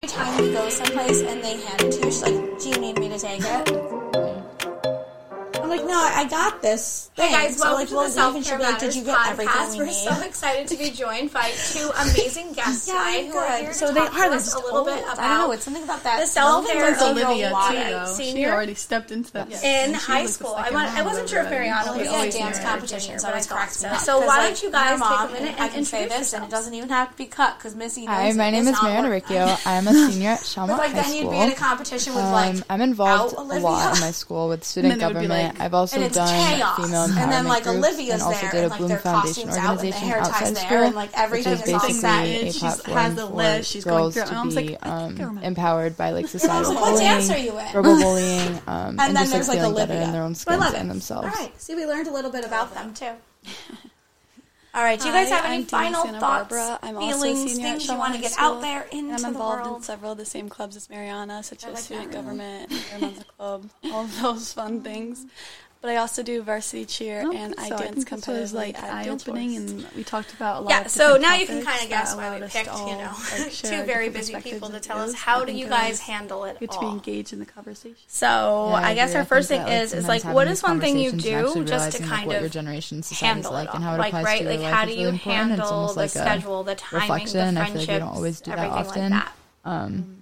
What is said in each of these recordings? Every time we go someplace and they hand it to you, she's like, do you need me to take it? I'm like, no, I got this. Hey guys, welcome to the Self-Care Matters podcast. We're so excited to be joined by two amazing guests tonight who are here to talk to us a little bit about, I don't know, it's something about that. The self-care of Olivia Wada, senior. She already stepped into that. In high school. I wasn't sure if Mariana was going to dance competitions. I was cracked up. So why don't you guys take a minute and introduce this, and it doesn't even have to be cut because Missy knows. Hi, my name is Mariana Riccio. I'm a senior at Shellmont High School. But then you'd be in a competition with, like, I'm involved a lot in my school with student government. I've also done chaos. Female empowerment and then, like, groups, Olivia's and also there, did a Bloom Foundation organization outside of school, which is basically a platform for girls to be empowered by, like, societal bullying, verbal bullying, and just, like, feeling better in their own skins and themselves. All right, see, we learned a little bit about them, too. All right, do you guys have any final thoughts, feelings, things you want to get out there into the world? I'm involved in several of the same clubs as Mariana, such as student government, Mariana's club, all of those fun things. But I also do varsity cheer, and I dance competitively. Like, eye-opening, and we talked about a lot. Yeah, so now you can kind of guess why we picked, two very busy people to tell us how do you guys handle it all. Get to be engaged in the conversation. So I guess our first thing is like, what is one thing you do just to kind of handle it all? Like, right? Like, how do you handle the schedule, the timing, the friendships, everything like that?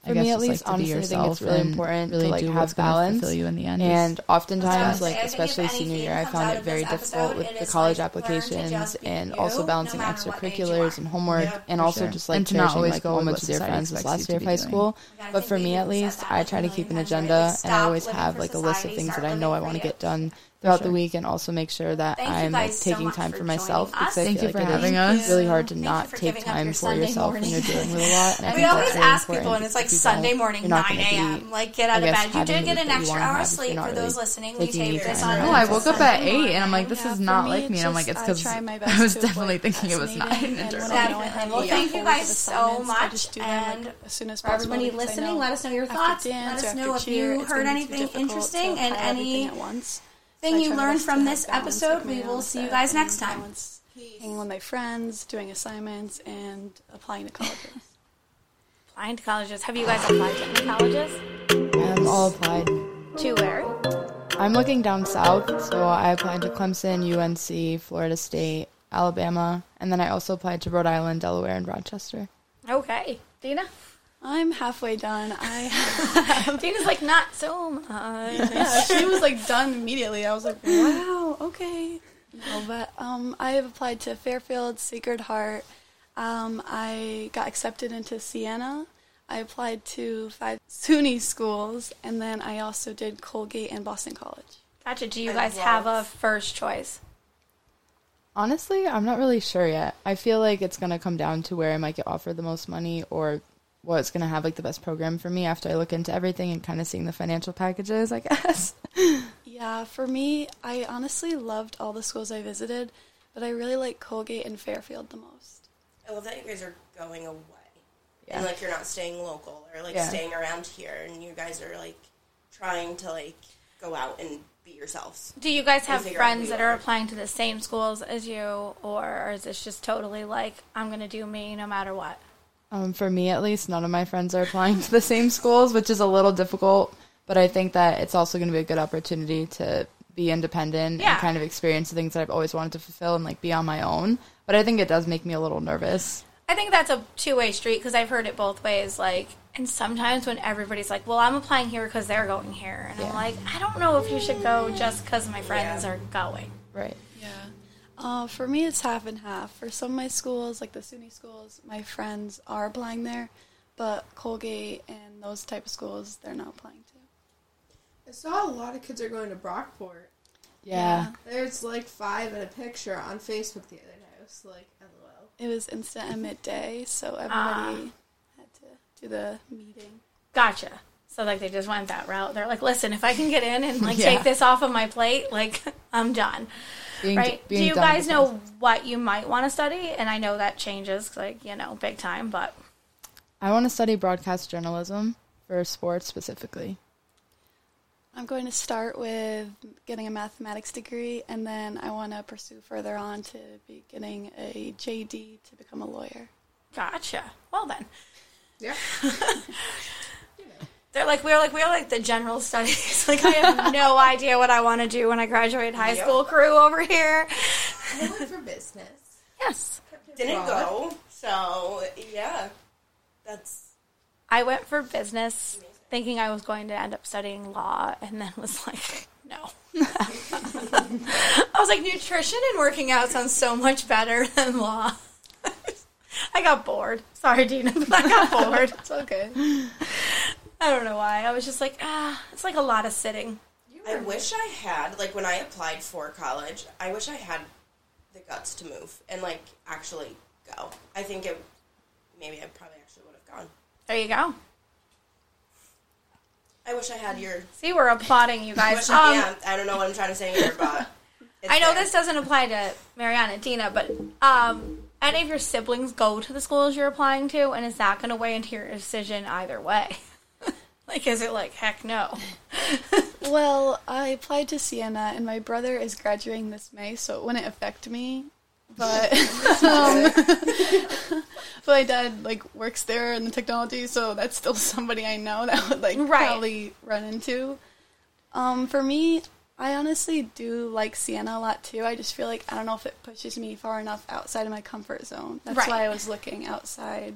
For me, at least, honestly, I think it's really important to, like, have balance. And oftentimes, like, especially senior year, I found it very difficult with the college applications and also balancing extracurriculars and homework and also just, like, cherishing, like, moments with your friends this last year of high school. But for me, at least, I try to keep an agenda, and I always have, like, a list of things that I know I want to get done throughout the week, and also make sure that I'm, like, taking time for myself, because I feel like it's really hard to not take time for yourself when you're dealing with a lot. And we always ask people, and it's like Sunday morning, 9 a.m. Like, get out of bed. You did get an extra hour of sleep for those listening. We taped this on. Oh, I woke up at 8, and I'm like, this is not like me. And I'm like, it's because I was definitely thinking it was 9. Well, thank you guys so much. And for everybody listening, let us know your thoughts. Let us know if you heard anything interesting and any thing you learned from this episode. We will see you guys next time. Hanging with my friends, doing assignments, and applying to colleges. Applying to colleges. Have you guys applied to any colleges? I'm all applied. To where? I'm looking down south, so I applied to Clemson, UNC, Florida State, Alabama, and then I also applied to Rhode Island, Delaware, and Rochester. Okay. Dina? I'm halfway done. Dina's like, not so much. Yeah, she was like done immediately. I was like, wow, okay. No, but I have applied to Fairfield, Sacred Heart. I got accepted into Siena. I applied to 5 SUNY schools, and then I also did Colgate and Boston College. Gotcha. Do you guys have a first choice? Honestly, I'm not really sure yet. I feel like it's going to come down to where I might get offered the most money, or what's going to have, like, the best program for me after I look into everything and kind of seeing the financial packages, I guess. Yeah, for me, I honestly loved all the schools I visited, but I really like Colgate and Fairfield the most. I love that you guys are going away. Yeah. And, like, you're not staying local or, like, staying around here, and you guys are, like, trying to, like, go out and be yourselves. Do you guys have friends that are applying to the same schools as you, or is this just totally, like, I'm going to do me no matter what? For me, at least, none of my friends are applying to the same schools, which is a little difficult, but I think that it's also going to be a good opportunity to be independent and kind of experience the things that I've always wanted to fulfill and, like, be on my own. But I think it does make me a little nervous. I think that's a two-way street because I've heard it both ways. Like, and sometimes when everybody's like, well, I'm applying here because they're going here. And I'm like, I don't know if you should go just because my friends are going. Right. Yeah. For me, it's half and half. For some of my schools, like the SUNY schools, my friends are applying there. But Colgate and those type of schools, they're not applying to. I saw a lot of kids are going to Brockport. Yeah. There's like 5 in a picture on Facebook the other night. It was like, LOL. It was instant at midday, so everybody had to do the meeting. Gotcha. So, like, they just went that route. They're like, listen, if I can get in and, like, take this off of my plate, like, I'm done. Do you guys know what you might want to study? And I know that changes, like, you know, big time, but. I want to study broadcast journalism for sports specifically. I'm going to start with getting a mathematics degree, and then I want to pursue further on to be getting a JD to become a lawyer. Gotcha. Well, then. Yeah. They're like, we're like the general studies. Like, I have no idea what I want to do when I graduate high school crew over here. I went for business. Yes. Didn't go. So, yeah. I went for business thinking I was going to end up studying law and then was like, no. I was like, nutrition and working out sounds so much better than law. I got bored. Sorry, Dina, but I got bored. It's okay. I don't know why. I was just like, it's like a lot of sitting. I wish I had, like, when I applied for college, I wish I had the guts to move and, like, actually go. I think maybe I probably actually would have gone. There you go. I wish I had your... See, we're applauding you guys. I don't know what I'm trying to say here, but... I know this doesn't apply to Mariana and Dina, but... any of your siblings go to the schools you're applying to, and is that going to weigh into your decision either way? Like, is it like, heck no? Well, I applied to Siena, and my brother is graduating this May, so it wouldn't affect me. But my dad, like, works there in the technology, so that's still somebody I know that would, like, probably run into. For me... I honestly do like Siena a lot, too. I just feel like, I don't know if it pushes me far enough outside of my comfort zone. That's why I was looking outside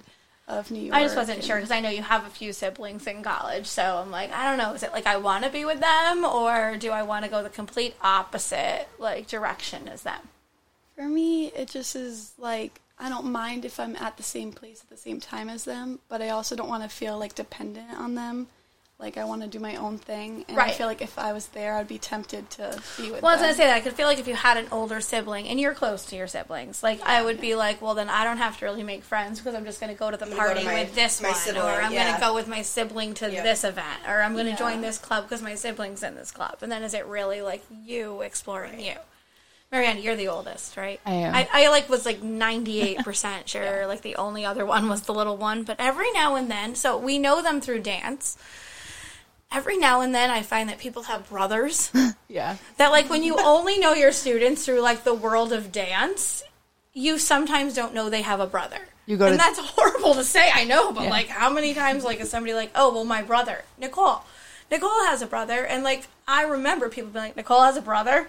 of New York. I just wasn't sure, because I know you have a few siblings in college, so I'm like, I don't know, is it like I want to be with them, or do I want to go the complete opposite, like, direction as them? For me, it just is like, I don't mind if I'm at the same place at the same time as them, but I also don't want to feel, like, dependent on them. Like, I want to do my own thing, and I feel like if I was there, I'd be tempted to be with them. Well, I was going to say that. I could feel like if you had an older sibling, and you're close to your siblings, like, I would be like, well, then I don't have to really make friends because I'm just going to go to the party with this one, or I'm going to go with my sibling to this event, or I'm going to join this club because my sibling's in this club. And then is it really, like, you exploring you? Mariana, you're the oldest, right? I am. I like, was, like, 98% sure. Like, the only other one was the little one. But every now and then, so we know them through dance. Every now and then I find that people have brothers. Yeah. That, like, when you only know your students through, like, the world of dance, you sometimes don't know they have a brother. And that's horrible to say, I know, but, like, how many times, like, is somebody like, oh, well, my brother, Nicole. Nicole has a brother. And, like, I remember people being like, Nicole has a brother?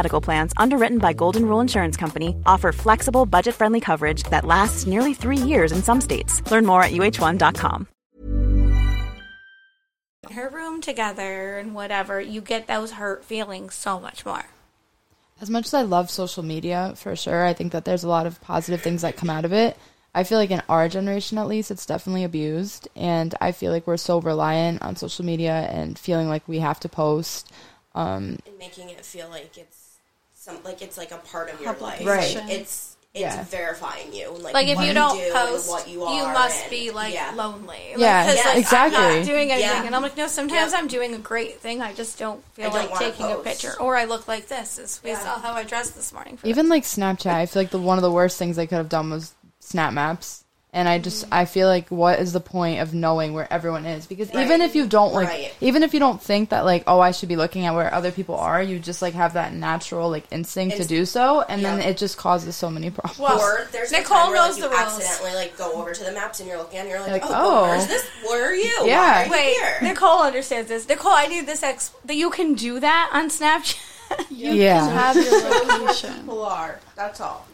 Medical Plans, underwritten by Golden Rule Insurance Company, offer flexible, budget-friendly coverage that lasts nearly 3 years in some states. Learn more at UH1.com. Her room together and whatever, you get those hurt feelings so much more. As much as I love social media, for sure, I think that there's a lot of positive things that come out of it. I feel like in our generation, at least, it's definitely abused, and I feel like we're so reliant on social media and feeling like we have to post. And making it feel like it's like a part of your life. Right. Like it's verifying you. Like if you don't post, what you are, you must be like lonely. Yeah, like, exactly. I'm not doing anything, and I'm like, no. Sometimes I'm doing a great thing. I just don't feel like taking a picture, or I look like this. We saw how I dressed this morning. Even like Snapchat, I feel like one of the worst things I could have done was SnapMaps. And I feel like, what is the point of knowing where everyone is? Because even if you don't, like, even if you don't think that, like, oh, I should be looking at where other people are, you just, like, have that natural, like, instinct to do so, and then it just causes so many problems. Well, or there's Nicole knows the rules. Accidentally, like, go over to the maps, and you're looking, and you're like, oh, where's this? Where are you? Yeah. Why are you here? Nicole understands this. Nicole, I need this that you can do that on Snapchat. You can have your location. People are. That's all.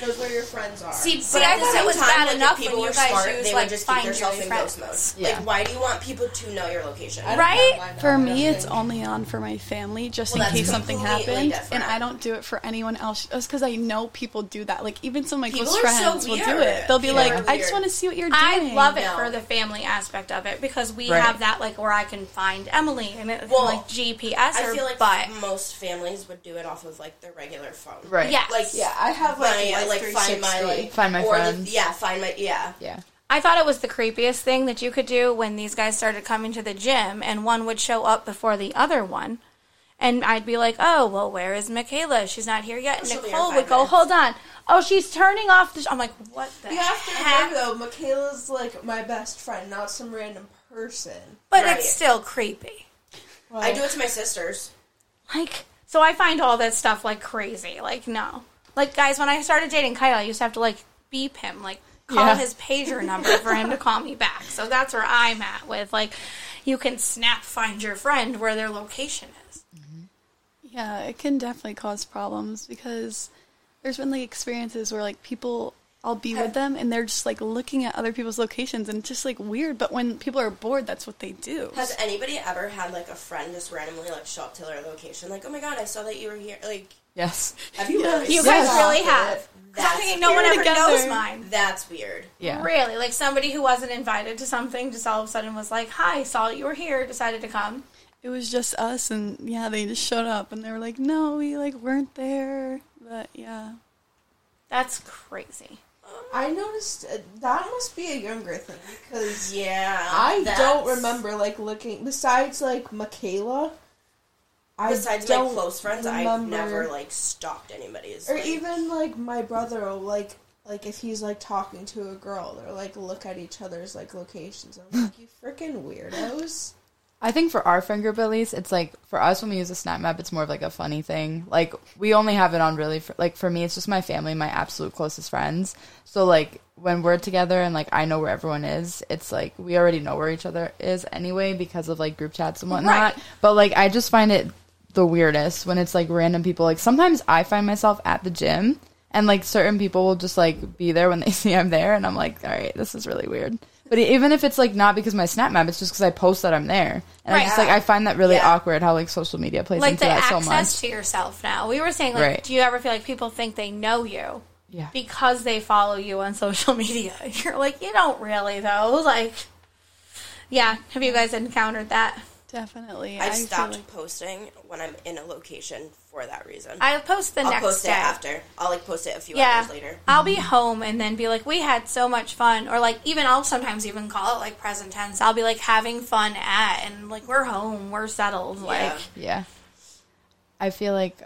Knows where your friends are. See, I thought it was bad enough when you guys use, like, find your friends. Like, why do you want people to know your location? Right? For me, it's only on for my family, just in case something happens. And I don't do it for anyone else, just because I know people do that. Like, even some of my close friends will do it. They'll be like, I just want to see what you're doing. I love it for the family aspect of it, because we have that, like, where I can find Emily, and it's, like, GPS. I feel like most families would do it off of, like, their regular phone. Right. Yeah. Like, yeah, I have, like, I like find my friends. Yeah. I thought it was the creepiest thing that you could do when these guys started coming to the gym and one would show up before the other one. And I'd be like, oh, well, where is Michaela? She's not here yet. And Nicole would go, hold on. Oh, she's turning off the... I'm like, what the heck? You have to remember, though, Michaela's, like, my best friend, not some random person. But right. It's still creepy. Well, I do it to my sisters. Like, so I find all that stuff, like, crazy. Like, no. Like, guys, when I started dating Kyle, I used to have to, like, beep him. Like, call his pager number for him to call me back. So that's where I'm at with, like, you can snap find your friend where their location is. Yeah, it can definitely cause problems because there's been, like, experiences where, like, people, I'll be with them and they're just, like, looking at other people's locations and it's just, like, weird. But when people are bored, that's what they do. Has anybody ever had, like, a friend just randomly, like, show up to their location? Like, oh, my God, I saw that you were here. Like, yes. Have you really? You guys really have. I'm thinking no one ever knows mine. That's weird. Yeah. Really? Like, somebody who wasn't invited to something just all of a sudden was like, hi, saw you were here, decided to come. It was just us, and, yeah, they just showed up, and they were like, no, we, like, weren't there, but, yeah. That's crazy. I noticed, that must be a younger thing, because I don't remember, like, looking, besides, like, Michaela, besides my close friends, I've never, like, stalked anybody's. Or even, like, my brother will, like, if he's, like, talking to a girl, they're, like, look at each other's, like, locations. I'm like, you frickin' weirdos. I think for our friend group, at least, it's, like, for us, when we use a snap map, it's more of, like, a funny thing. Like, we only have it on really, for me, it's just my family, my absolute closest friends. So, like, when we're together and, like, I know where everyone is, it's, like, we already know where each other is anyway because of, like, group chats and whatnot. Right. But, like, I just find it the weirdest when it's, like, random people. Like, sometimes I find myself at the gym and, like, certain people will just, like, be there when they see I'm there. And I'm like, all right, this is really weird. But even if it's, like, not because of my snap map, it's just because I post that I'm there. And right. I just, like, I find that really awkward how, like, social media plays into that so much. Like, the access to yourself now. We were saying, like, do you ever feel like people think they know you because they follow you on social media? You're like, you don't really, though. Like, yeah. Have you guys encountered that? Definitely. I stopped posting when I'm in a location for that reason. I'll post the next day. I'll post it after. I'll, like, post it a few hours later. I'll be home and then be like, we had so much fun. Or, like, even I'll sometimes even call it, like, present tense. I'll be, like, having fun at, and, like, we're home. We're settled. Yeah. Like, yeah. I feel like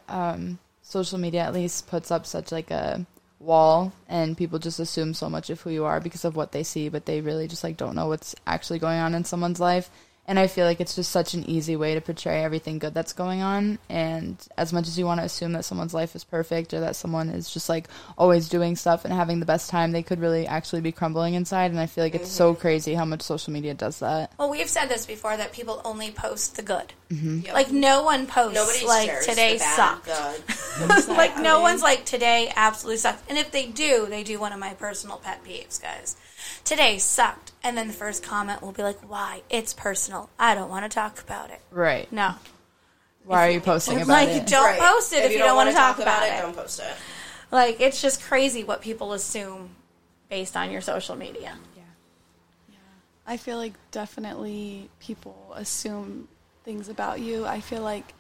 social media at least puts up such, like, a wall, and people just assume so much of who you are because of what they see, but they really just, like, don't know what's actually going on in someone's life. And I feel like it's just such an easy way to portray everything good that's going on. And as much as you want to assume that someone's life is perfect or that someone is just, like, always doing stuff and having the best time, they could really actually be crumbling inside. And I feel like it's so crazy how much social media does that. Well, we've said this before, that people only post the good. Mm-hmm. Yep. Like, no one posts, nobody like, today sucked. Like, no one's like, today absolutely sucked. And if they do, they do one of my personal pet peeves, guys. Today sucked. And then the first comment will be like, why? It's personal. I don't want to talk about it. Right. No. Why are you posting about it? Like, don't post it if you don't want to talk about it. Don't post it. Like, it's just crazy what people assume based on your social media. Yeah. I feel like definitely people assume things about you. I feel like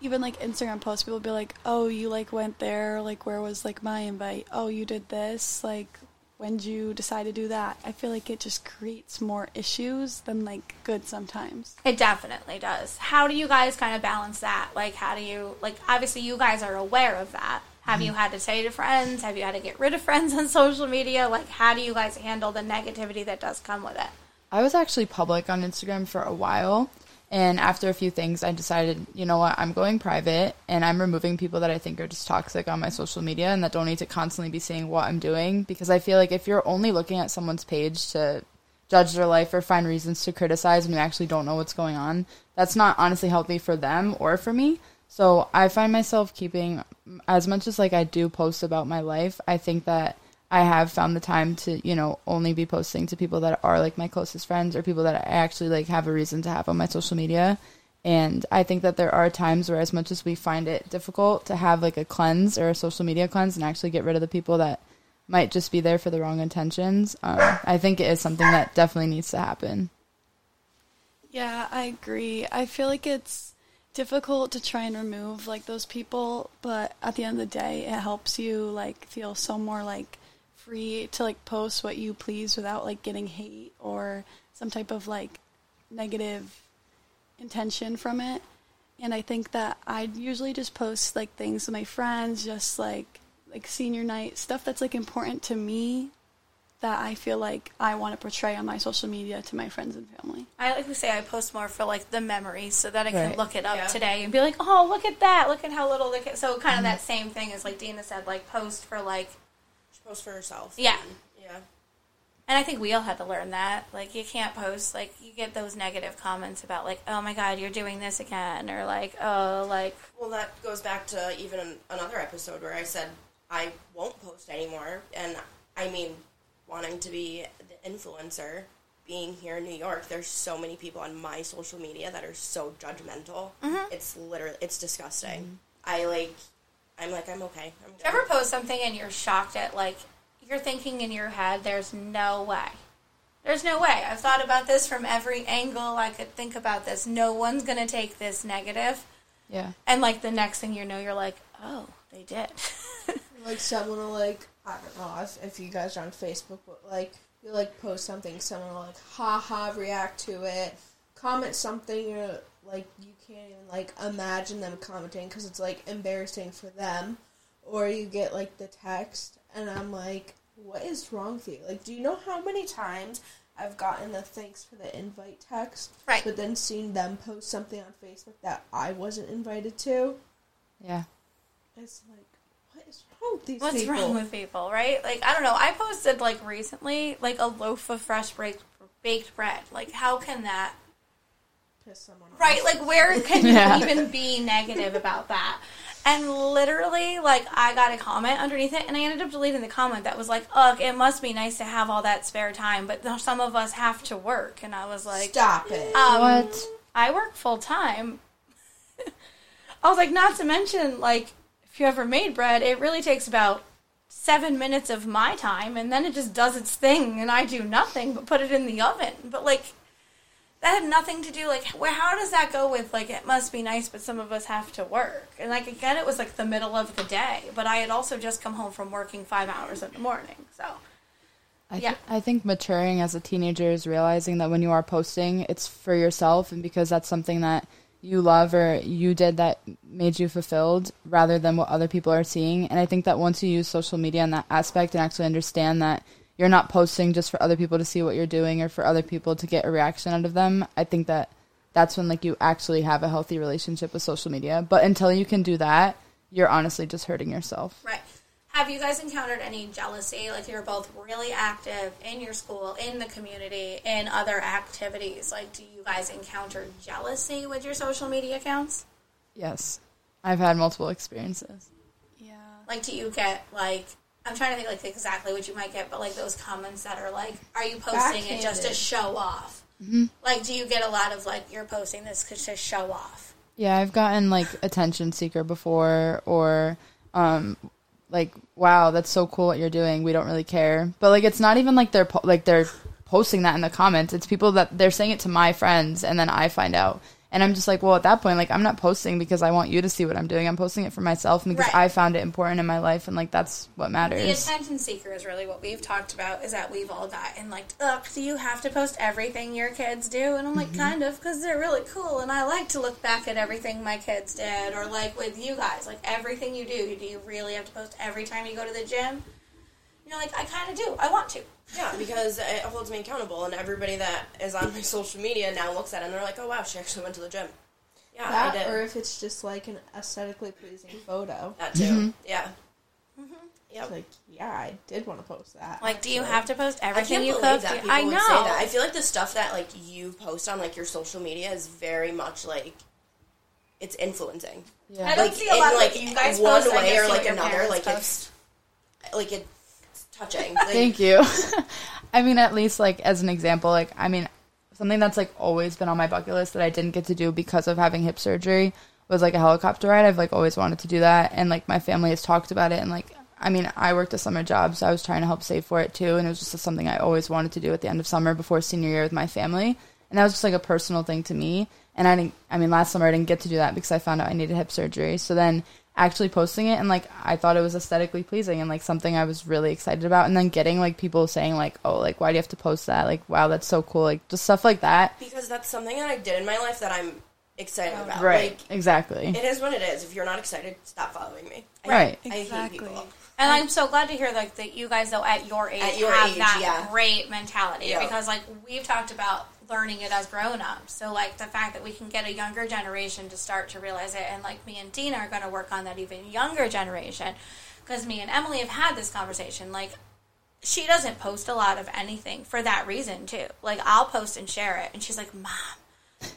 even, like, Instagram posts, people will be like, oh, you, like, went there. Like, where was, like, my invite? Oh, you did this. Like, when did you decide to do that? I feel like it just creates more issues than, like, good sometimes. It definitely does. How do you guys kind of balance that? Like, how do you, like, obviously you guys are aware of that. Have you had to say to friends? Have you had to get rid of friends on social media? Like, how do you guys handle the negativity that does come with it? I was actually public on Instagram for a while. And after a few things, I decided, you know what, I'm going private, and I'm removing people that I think are just toxic on my social media and that don't need to constantly be seeing what I'm doing. Because I feel like if you're only looking at someone's page to judge their life or find reasons to criticize when you actually don't know what's going on, that's not honestly healthy for them or for me. So I find myself keeping, as much as, like, I do post about my life, I think that I have found the time to, you know, only be posting to people that are, like, my closest friends or people that I actually, like, have a reason to have on my social media. And I think that there are times where, as much as we find it difficult to have, like, a cleanse or a social media cleanse and actually get rid of the people that might just be there for the wrong intentions, I think it is something that definitely needs to happen. Yeah, I agree. I feel like it's difficult to try and remove, like, those people, but at the end of the day, it helps you, like, feel so more, like, free to, like, post what you please without, like, getting hate or some type of, like, negative intention from it. And I think that I usually just post, like, things with my friends, just, like, senior night, stuff that's, like, important to me that I feel like I want to portray on my social media to my friends and family. I like to say I post more for, like, the memories so that I can look it up today and be like, oh, look at that. Look at how little they can. So kind of that same thing as, like, Dina said, like, post for, like. She posts for herself. Yeah. Yeah. And I think we all had to learn that. Like, you can't post. Like, you get those negative comments about, like, oh, my God, you're doing this again. Or, like, oh, like. Well, that goes back to even another episode where I said I won't post anymore. And, I mean, wanting to be the influencer, being here in New York, there's so many people on my social media that are so judgmental. Mm-hmm. It's literally, it's disgusting. Mm-hmm. I'm okay. I'm good. Ever post something and you're shocked at, like, you're thinking in your head, there's no way. There's no way. I've thought about this from every angle I could think about this. No one's going to take this negative. Yeah. And, like, the next thing you know, you're like, oh, they did. Like, someone will, like, I don't know if you guys are on Facebook, but, like, you, like, post something, someone will, like, ha-ha, react to it, comment something, you're, like, you can't even, like, imagine them commenting because it's, like, embarrassing for them, or you get, like, the text, and I'm like, what is wrong with you? Like, do you know how many times I've gotten the thanks for the invite text, right, but then seen them post something on Facebook that I wasn't invited to? Yeah. It's like, what's wrong with people, right? Like, I don't know. I posted, like, recently, like, a loaf of fresh baked bread. Like, how can that piss someone off? Right, like, where can you even be negative about that? And literally, like, I got a comment underneath it, and I ended up deleting the comment that was like, ugh, it must be nice to have all that spare time, but some of us have to work. And I was like, stop it. What? I work full time. I was like, not to mention, like, if you ever made bread, it really takes about 7 minutes of my time, and then it just does its thing, and I do nothing but put it in the oven. But, like, that had nothing to do, like, how does that go with, like, it must be nice, but some of us have to work? And, like, again, it was, like, the middle of the day, but I had also just come home from working 5 hours in the morning, so, yeah. I think maturing as a teenager is realizing that when you are posting, it's for yourself, and because that's something that you love or you did that made you fulfilled rather than what other people are seeing. And I think that once you use social media in that aspect and actually understand that you're not posting just for other people to see what you're doing or for other people to get a reaction out of them, I think that that's when, like, you actually have a healthy relationship with social media. But until you can do that, you're honestly just hurting yourself. Right. Have you guys encountered any jealousy? Like, you're both really active in your school, in the community, in other activities. Like, do you guys encounter jealousy with your social media accounts? Yes. I've had multiple experiences. Yeah. Like, do you get, like, I'm trying to think, like, exactly what you might get, but, like, those comments that are, like, are you posting backhanded it just to show off? Mm-hmm. Like, do you get a lot of, like, you're posting this to show off? Yeah, I've gotten, like, attention seeker before, or, like, wow, that's so cool what you're doing. We don't really care. But, like, it's not even like they're posting that in the comments. It's people that they're saying it to my friends, and then I find out. And I'm just like, well, at that point, like, I'm not posting because I want you to see what I'm doing. I'm posting it for myself because I found it important in my life, and, like, that's what matters. The attention seeker is really what we've talked about, is that we've all gotten, like, ugh, do you have to post everything your kids do? And I'm like, kind of, because they're really cool, and I like to look back at everything my kids did, or, like, with you guys, like, everything you do you really have to post every time you go to the gym? You know, like, I kind of do. I want to. Yeah, because it holds me accountable, and everybody that is on my social media now looks at it, and they're like, oh, wow, she actually went to the gym. Yeah, that, I did. Or if it's just, like, an aesthetically pleasing photo. That, too. Mm-hmm. Yeah. Mm-hmm. Yep. It's like, yeah, I did want to post that. Like, do you have to post everything you post? I can't believe that people would say that. I feel like the stuff that, like, you post on, like, your social media is very much, like, it's influencing. Yeah. I don't see a lot of, like, you guys one post, way or, like, another. Like, post. It's, like, it. Touching. Like, thank you. I mean, at least, like, as an example, like, I mean, something that's, like, always been on my bucket list that I didn't get to do because of having hip surgery was, like, a helicopter ride. I've, like, always wanted to do that, and, like, my family has talked about it, and, like, I mean, I worked a summer job, so I was trying to help save for it, too, and it was just something I always wanted to do at the end of summer before senior year with my family, And that was just like a personal thing to me. And last summer I didn't get to do that because I found out I needed hip surgery. So then actually posting it and like I thought it was aesthetically pleasing and like something I was really excited about. And then getting like people saying like, oh, like why do you have to post that? Like, wow, that's so cool. Like just stuff like that. Because that's something that I did in my life that I'm excited about. Right. Like, exactly. It is what it is. If you're not excited, stop following me. Right. I hate people. And I'm so glad to hear like that you guys though at your age, that great mentality. Yep. Because like we've talked about learning it as grown-ups. So, like, the fact that we can get a younger generation to start to realize it, and, like, me and Dina are going to work on that even younger generation, because me and Emily have had this conversation. Like, she doesn't post a lot of anything for that reason, too. Like, I'll post and share it, and she's like, Mom,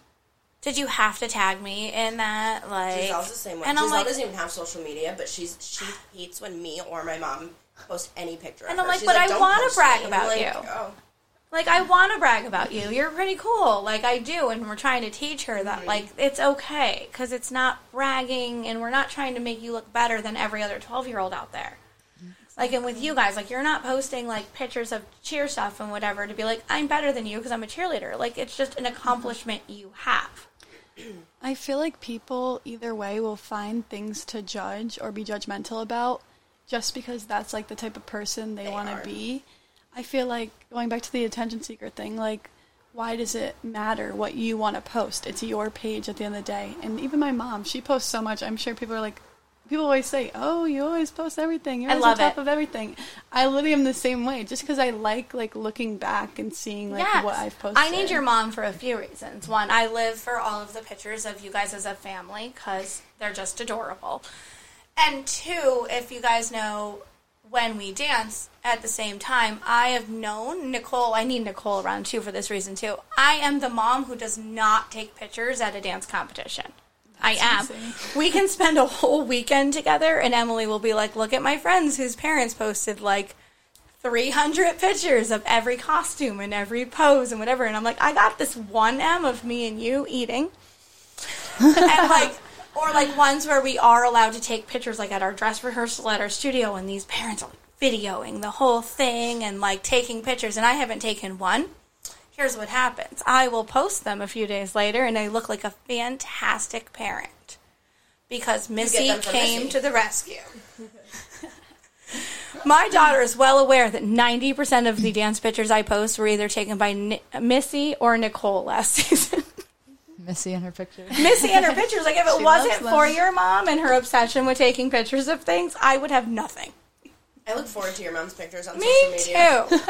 did you have to tag me in that? Like, Giselle's the same way. And Giselle doesn't even have social media, but she hates when me or my mom post any picture of her. And I'm like, but I want to brag about you. Like, I want to brag about you. You're pretty cool. Like, I do. And we're trying to teach her that, like, it's okay. Because it's not bragging, and we're not trying to make you look better than every other 12-year-old out there. Like, and with you guys, like, you're not posting, like, pictures of cheer stuff and whatever to be like, I'm better than you because I'm a cheerleader. Like, it's just an accomplishment you have. I feel like people, either way, will find things to judge or be judgmental about just because that's, like, the type of person they want to be. I feel like, going back to the attention seeker thing, like, why does it matter what you want to post? It's your page at the end of the day. And even my mom, she posts so much. I'm sure people are like, people always say, oh, you always post everything. You're always on top of everything. I literally am the same way, just because I like, looking back and seeing, like, what I've posted. I need your mom for a few reasons. One, I live for all of the pictures of you guys as a family, because they're just adorable. And two, if you guys know, when we dance at the same time, I have known Nicole. I need Nicole around, too, for this reason, too. I am the mom who does not take pictures at a dance competition. That's insane. We can spend a whole weekend together, and Emily will be like, look at my friends whose parents posted, like, 300 pictures of every costume and every pose and whatever. And I'm like, I got this 1M of me and you eating. And, like... Or, like, ones where we are allowed to take pictures, like, at our dress rehearsal at our studio, and these parents are, like, videoing the whole thing and, like, taking pictures, and I haven't taken one. Here's what happens. I will post them a few days later, and I look like a fantastic parent because Missy came to the rescue. My daughter is well aware that 90% of the dance pictures I post were either taken by Missy or Nicole last season. Missy and her pictures. Like, if it wasn't for your mom and her obsession with taking pictures of things, I would have nothing. I look forward to your mom's pictures on social media. Me too.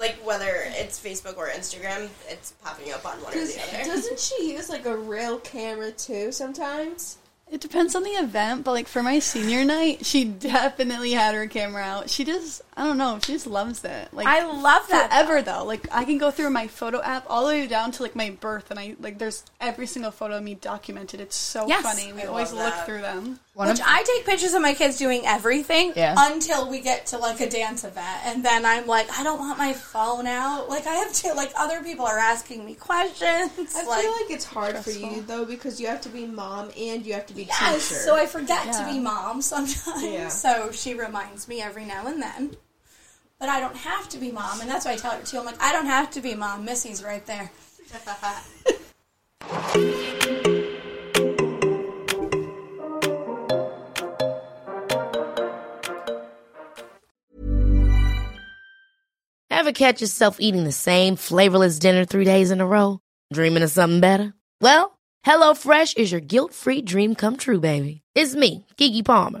Like, whether it's Facebook or Instagram, it's popping up on one or the other. Doesn't she use, like, a real camera, too, sometimes? It depends on the event, but, like, for my senior night, she definitely had her camera out. She just, I don't know, she just loves it. Like, I love that. Forever, though. Like, I can go through my photo app all the way down to, like, my birth, and I, like, there's every single photo of me documented. It's so funny. We always look through them. I take pictures of my kids doing everything until we get to, like, a dance event, and then I'm like, I don't want my phone out. Like, I have to, like, other people are asking me questions. I feel like it's hard for you, though, because you have to be mom and you have to be teacher. So I forget to be mom sometimes, so she reminds me every now and then. But I don't have to be mom, and that's why I tell her, too. I'm like, I don't have to be mom. Missy's right there. Ever catch yourself eating the same flavorless dinner 3 days in a row? Dreaming of something better? Well, HelloFresh is your guilt-free dream come true, baby. It's me, Keke Palmer.